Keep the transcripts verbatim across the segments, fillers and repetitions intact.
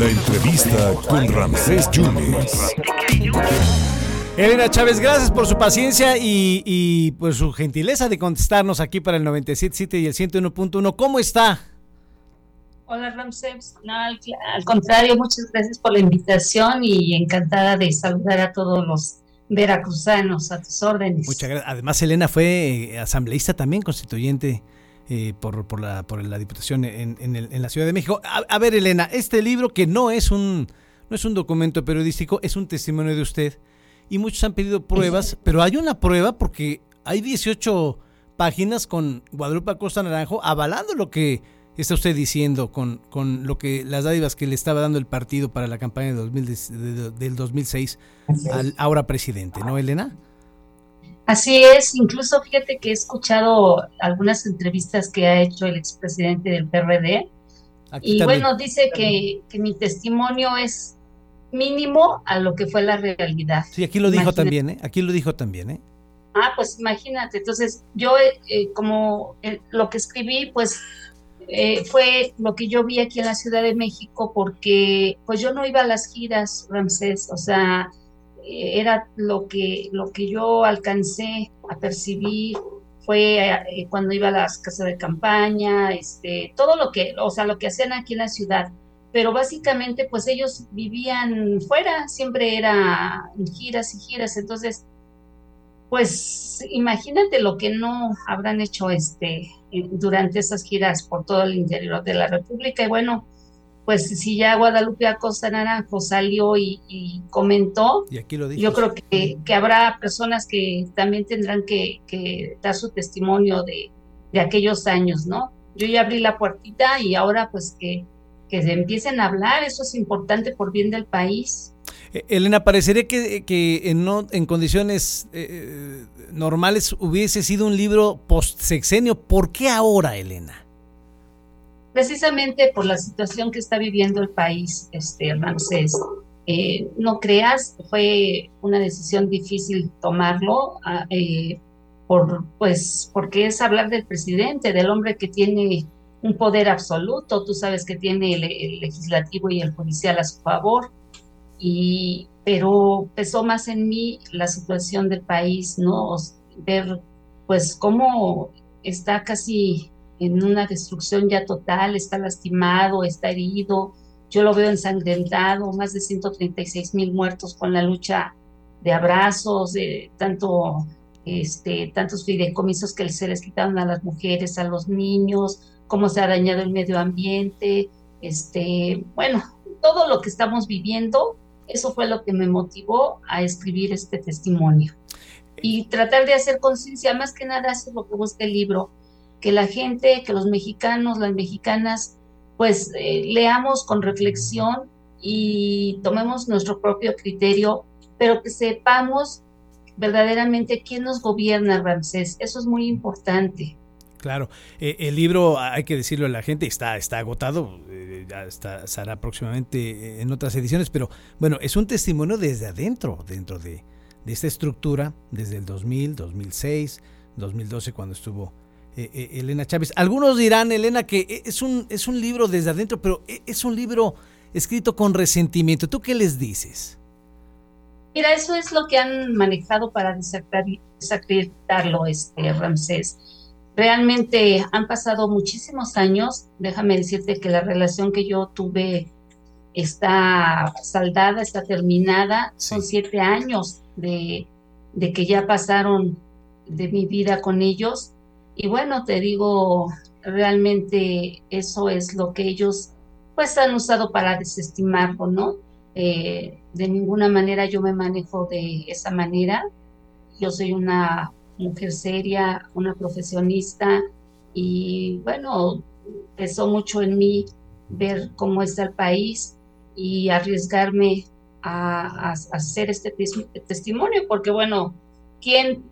La entrevista con Ramsés Yunes. Elena Chávez, gracias por su paciencia y, y por su gentileza de contestarnos aquí para el noventa y siete punto siete y el ciento uno punto uno. ¿Cómo está? Hola Ramsés, no, al, al contrario, muchas gracias por la invitación y encantada de saludar a todos los veracruzanos, a tus órdenes. Muchas gracias. Además, Elena fue asambleísta también, constituyente eh, por, por, la, por la Diputación en, en, el, en la Ciudad de México. A, a ver, Elena, este libro que no es un no es un documento periodístico, es un testimonio de usted y muchos han pedido pruebas, sí. Pero hay una prueba porque hay dieciocho páginas con Guadalupe Acosta Naranjo avalando lo que está usted diciendo con, con lo que las dádivas que le estaba dando el partido para la campaña de dos mil, de, del dos mil seis al ahora presidente, ¿no, Elena? Así es, incluso fíjate que he escuchado algunas entrevistas que ha hecho el expresidente del P R D. Aquí y también. Bueno, dice que, que mi testimonio es mínimo a lo que fue la realidad. Sí, aquí lo dijo. Imagínate. También, ¿eh? Aquí lo dijo también, ¿eh? Ah, pues imagínate, entonces yo eh, como eh, lo que escribí, pues Eh, fue lo que yo vi aquí en la Ciudad de México, porque pues yo no iba a las giras, Ramsés, o sea, eh, era lo que, lo que yo alcancé a percibir, fue eh, cuando iba a las casas de campaña, este, todo lo que, o sea, lo que hacían aquí en la ciudad, pero básicamente pues ellos vivían fuera, siempre era giras y giras, entonces pues imagínate lo que no habrán hecho este durante esas giras por todo el interior de la República. Y bueno, pues si ya Guadalupe Acosta Naranjo salió y, y comentó, y aquí lo dijo, yo creo que, que habrá personas que también tendrán que, que dar su testimonio de, de aquellos años, ¿no? Yo ya abrí la puertita y ahora pues que, que se empiecen a hablar, eso es importante por bien del país. Elena, parecería que, que en, no, en condiciones eh, normales hubiese sido un libro post-sexenio. ¿Por qué ahora, Elena? Precisamente por la situación que está viviendo el país, este, Ramsés. Eh, no creas, fue una decisión difícil tomarlo, eh, por, pues, porque es hablar del presidente, del hombre que tiene un poder absoluto. Tú sabes que tiene el, el legislativo y el judicial a su favor. Y, pero pesó más en mí la situación del país, ¿no? Ver, pues, cómo está casi en una destrucción ya total, está lastimado, está herido, yo lo veo ensangrentado, más de ciento treinta y seis mil muertos con la lucha de abrazos, de tanto, este, tantos fideicomisos que se les quitaron a las mujeres, a los niños, cómo se ha dañado el medio ambiente, este, bueno, todo lo que estamos viviendo. Eso fue lo que me motivó a escribir este testimonio y tratar de hacer conciencia, más que nada eso es lo que busca el libro, que la gente, que los mexicanos, las mexicanas, pues eh, leamos con reflexión y tomemos nuestro propio criterio, pero que sepamos verdaderamente quién nos gobierna, Ramsés, eso es muy importante. Claro, eh, el libro, hay que decirlo a la gente, está, está agotado, eh, ya está, estará próximamente en otras ediciones, pero bueno, es un testimonio desde adentro, dentro de, de esta estructura, desde el dos mil, dos mil seis, dos mil doce, cuando estuvo eh, eh, Elena Chávez. Algunos dirán, Elena, que es un, es un libro desde adentro, pero es un libro escrito con resentimiento. ¿Tú qué les dices? Mira, eso es lo que han manejado para desacreditarlo, este, Ramsés. Realmente han pasado muchísimos años, déjame decirte que la relación que yo tuve está saldada, está terminada, sí. Son siete años de, de que ya pasaron de mi vida con ellos y bueno, te digo, realmente eso es lo que ellos pues han usado para desestimarlo, ¿no? Eh, de ninguna manera yo me manejo de esa manera, yo soy una mujer seria, una profesionista y bueno, pesó mucho en mí ver cómo está el país y arriesgarme a, a, a hacer este tes- testimonio porque bueno, ¿quién,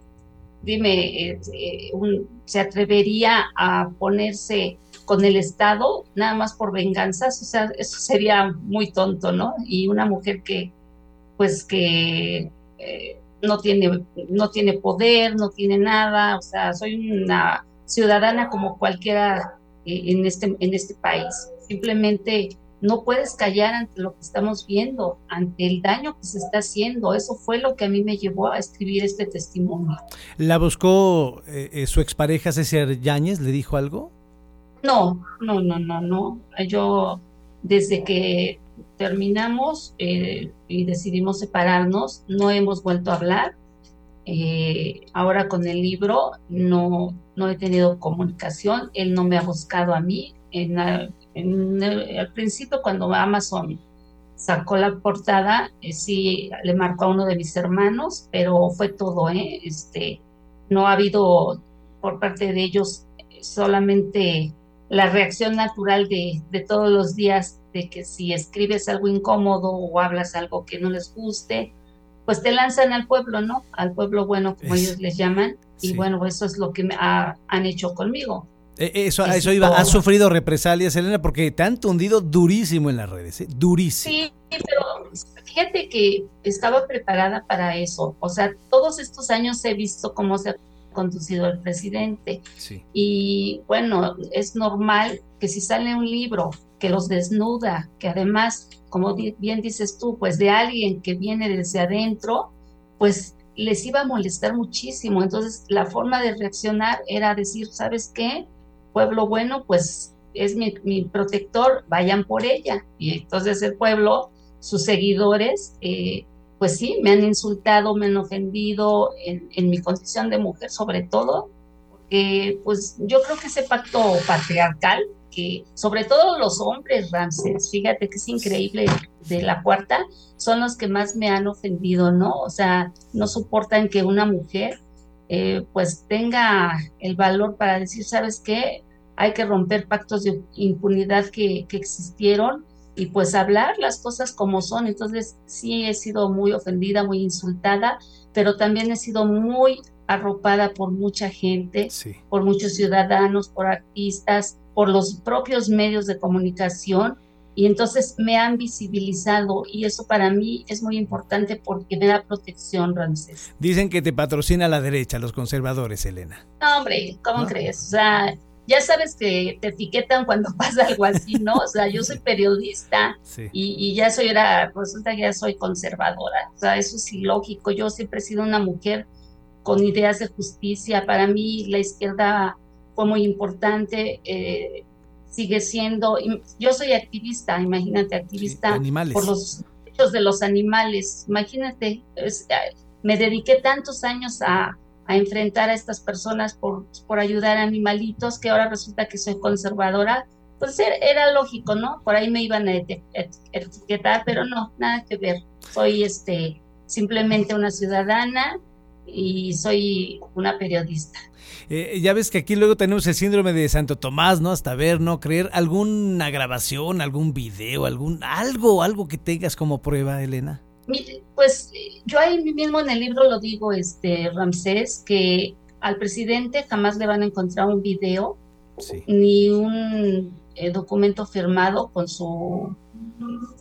dime, eh, eh, un, se atrevería a ponerse con el Estado nada más por venganzas? O sea, eso sería muy tonto, ¿no? Y una mujer que, pues que... Eh, no tiene no tiene poder, no tiene nada, o sea, soy una ciudadana como cualquiera en este en este país. Simplemente No puedes callar ante lo que estamos viendo, ante el daño que se está haciendo. Eso fue lo que a mí me llevó a escribir este testimonio. ¿La buscó eh, su expareja César Yáñez? ¿Le dijo algo? No, no, no, no, no. Yo, desde que terminamos eh, y decidimos separarnos, no hemos vuelto a hablar. Eh, ahora con el libro no, no he tenido comunicación. Él no me ha buscado a mí. En la, En el, al principio, cuando Amazon sacó la portada, eh, sí le marcó a uno de mis hermanos, pero fue todo, ¿eh? Este, no ha habido por parte de ellos solamente la reacción natural de, de todos los días, de que si escribes algo incómodo o hablas algo que no les guste, pues te lanzan al pueblo, ¿no? Al pueblo bueno, como es, ellos les llaman, sí. Y bueno, eso es lo que me ha, han hecho conmigo. Eso, eso iba, ¿has sufrido represalias, Elena? Porque te han tundido durísimo en las redes, ¿eh? Durísimo. Sí, pero fíjate que estaba preparada para eso. O sea, todos estos años he visto cómo se ha conducido el presidente. Sí. Y bueno, es normal que si sale un libro que los desnuda, que además, como bien dices tú, pues de alguien que viene desde adentro, pues les iba a molestar muchísimo. Entonces, la forma de reaccionar era decir, ¿sabes qué? Pueblo bueno, pues es mi, mi protector, vayan por ella. Y entonces el pueblo, sus seguidores, eh, pues sí, me han insultado, me han ofendido en, en mi condición de mujer, sobre todo, porque pues yo creo que ese pacto patriarcal, que sobre todo los hombres, Ramsés, fíjate que es increíble, de la cuarta, son los que más me han ofendido, ¿no? O sea, no soportan que una mujer Eh, pues tenga el valor para decir, ¿sabes qué? Hay que romper pactos de impunidad que, que existieron y pues hablar las cosas como son. Entonces sí he sido muy ofendida, muy insultada, pero también he sido muy arropada por mucha gente, sí, por muchos ciudadanos, por artistas, por los propios medios de comunicación, y entonces me han visibilizado, y eso para mí es muy importante porque me da protección, Ramsés. Dicen que te patrocina la derecha, los conservadores, Elena. No, hombre, ¿cómo ¿no? crees? O sea, ya sabes que te etiquetan cuando pasa algo así, ¿no? O sea, yo soy periodista, sí, y, y ya soy, era, resulta que ya soy conservadora. O sea, eso es ilógico. Yo siempre he sido una mujer con ideas de justicia. Para mí la izquierda fue muy importante, eh, sigue siendo. Yo soy activista, imagínate, activista sí, por los derechos de los animales, imagínate, es, me dediqué tantos años a, a enfrentar a estas personas por, por ayudar a animalitos, que ahora resulta que soy conservadora. Pues era lógico, ¿no? Por ahí me iban a etiquetar, pero no, nada que ver. Soy este simplemente una ciudadana y soy una periodista. Eh, ya ves que aquí luego tenemos el síndrome de Santo Tomás, ¿no? Hasta ver, no creer. ¿Alguna grabación, algún video, algún algo, algo que tengas como prueba, Elena? Pues yo ahí mismo en el libro lo digo, este Ramsés, que al presidente jamás le van a encontrar un video, sí, ni un eh, documento firmado con su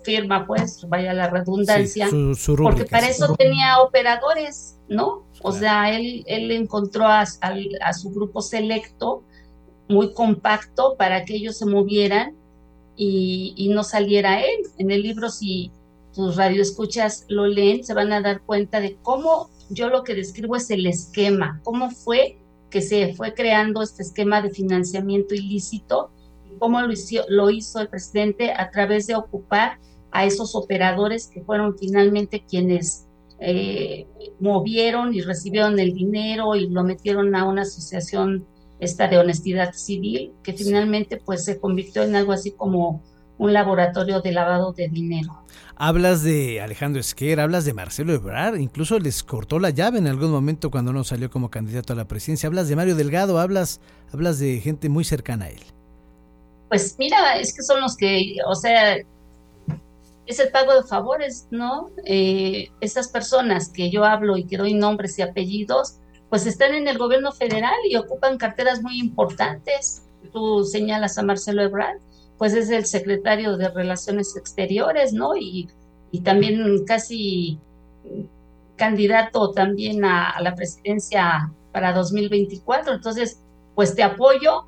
firma, pues, vaya la redundancia, sí, su, su rúbrica, porque para eso tenía operadores, ¿no? O claro, sea, él, él encontró a, a, a su grupo selecto, muy compacto, para que ellos se movieran y, y no saliera él. En el libro, si tus radioescuchas lo leen, se van a dar cuenta de cómo, yo lo que describo es el esquema, cómo fue que se fue creando este esquema de financiamiento ilícito, cómo lo hizo, lo hizo el presidente a través de ocupar a esos operadores que fueron finalmente quienes eh, movieron y recibieron el dinero y lo metieron a una asociación esta de honestidad civil, que finalmente pues se convirtió en algo así como un laboratorio de lavado de dinero. Hablas de Alejandro Esquer, hablas de Marcelo Ebrard, incluso les cortó la llave en algún momento cuando no salió como candidato a la presidencia. Hablas de Mario Delgado, hablas, hablas de gente muy cercana a él. Pues mira, es que son los que, o sea, es el pago de favores, ¿no? Eh, esas personas que yo hablo y que doy nombres y apellidos, pues están en el gobierno federal y ocupan carteras muy importantes. Tú señalas a Marcelo Ebrard, pues es el secretario de Relaciones Exteriores, ¿no? Y, y también casi candidato también a, a la presidencia para dos mil veinticuatro. Entonces, pues te apoyo,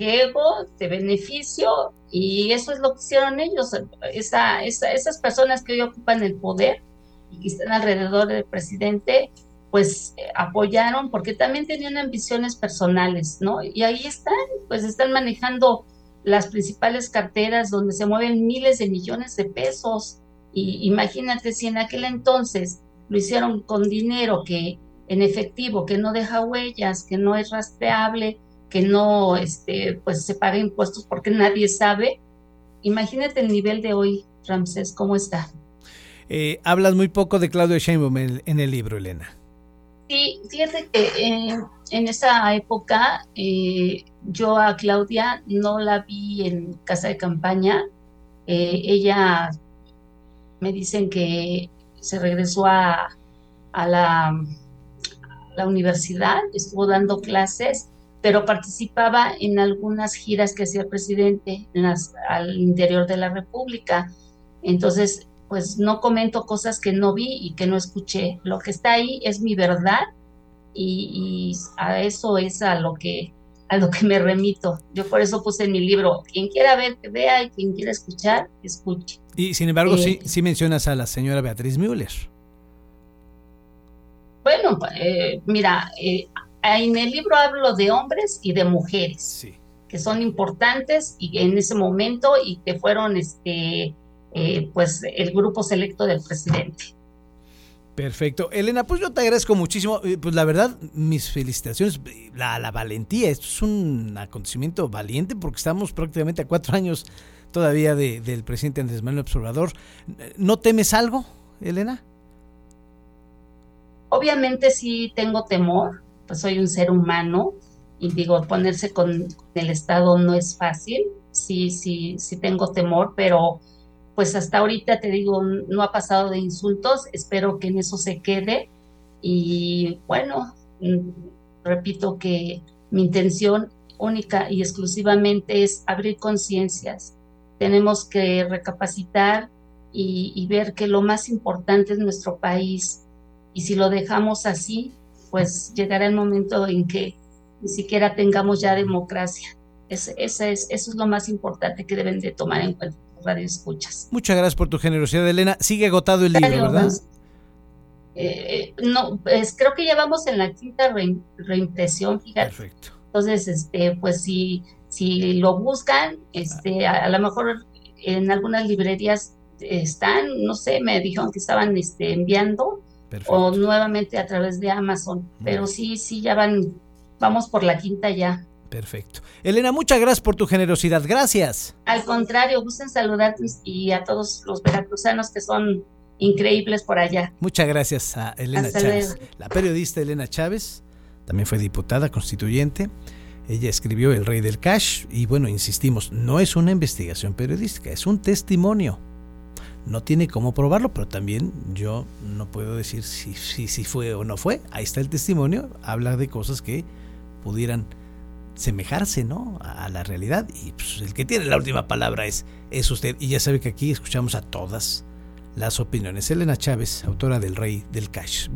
ego, de beneficio, y eso es lo que hicieron ellos, esa, esa, esas personas que hoy ocupan el poder y que están alrededor del presidente, pues eh, apoyaron porque también tenían ambiciones personales, ¿no? Y ahí están, pues están manejando las principales carteras donde se mueven miles de millones de pesos. Y imagínate si en aquel entonces lo hicieron con dinero que en efectivo, que no deja huellas, que no es rastreable, que no este, pues se paga impuestos porque nadie sabe. Imagínate el nivel de hoy, Ramsés, ¿cómo está? Eh, hablas muy poco de Claudia Sheinbaum en, en el libro, Elena. Sí, fíjate que eh, en esa época eh, yo a Claudia no la vi en casa de campaña. Eh, ella, me dicen que se regresó a, a la... la universidad, estuvo dando clases, pero participaba en algunas giras que hacía el presidente en las, al interior de la República. Entonces, pues no comento cosas que no vi y que no escuché. Lo que está ahí es mi verdad y, y a eso es a lo que a lo que me remito. Yo por eso puse en mi libro, quien quiera ver, que vea, y quien quiera escuchar, escuche. Y sin embargo, eh, sí, sí mencionas a la señora Beatriz Müller. Bueno, eh, mira, eh, en el libro hablo de hombres y de mujeres, sí, que son importantes y en ese momento y que fueron este, eh, pues el grupo selecto del presidente. Perfecto. Elena, pues yo te agradezco muchísimo. Pues la verdad, mis felicitaciones, la, la valentía. Esto es un acontecimiento valiente porque estamos prácticamente a cuatro años todavía de, del presidente Andrés Manuel Obrador. ¿No temes algo, Elena? Obviamente sí tengo temor, pues soy un ser humano y digo, ponerse con el Estado no es fácil, sí, sí, sí tengo temor, pero pues hasta ahorita te digo, no ha pasado de insultos, espero que en eso se quede y bueno, repito que mi intención única y exclusivamente es abrir conciencias, tenemos que recapacitar y, y ver que lo más importante es nuestro país. Y si lo dejamos así, pues llegará el momento en que ni siquiera tengamos ya democracia. Es, esa es, eso es lo más importante que deben de tomar en cuenta los radioescuchas. Muchas gracias por tu generosidad, Elena. Sigue agotado el libro, ¿verdad? Eh, no, pues creo que ya vamos en la quinta re, reimpresión, fíjate. Perfecto. Entonces, este, pues si, si lo buscan, este, a, a lo mejor en algunas librerías están, no sé, me dijeron que estaban este, enviando. Perfecto. O nuevamente a través de Amazon, pero sí, sí, ya van, vamos por la quinta ya. Perfecto. Elena, muchas gracias por tu generosidad, gracias. Al contrario, gusten saludarte y a todos los veracruzanos que son increíbles por allá. Muchas gracias a Elena Hasta Chávez. Luego. La periodista Elena Chávez, también fue diputada constituyente, ella escribió El Rey del Cash y bueno, insistimos, no es una investigación periodística, es un testimonio. No tiene cómo probarlo, pero también yo no puedo decir si, si, si fue o no fue. Ahí está el testimonio, habla de cosas que pudieran semejarse, ¿no?, a la realidad. Y pues, el que tiene la última palabra es, es usted. Y ya sabe que aquí escuchamos a todas las opiniones. Elena Chávez, autora del Rey del Cash.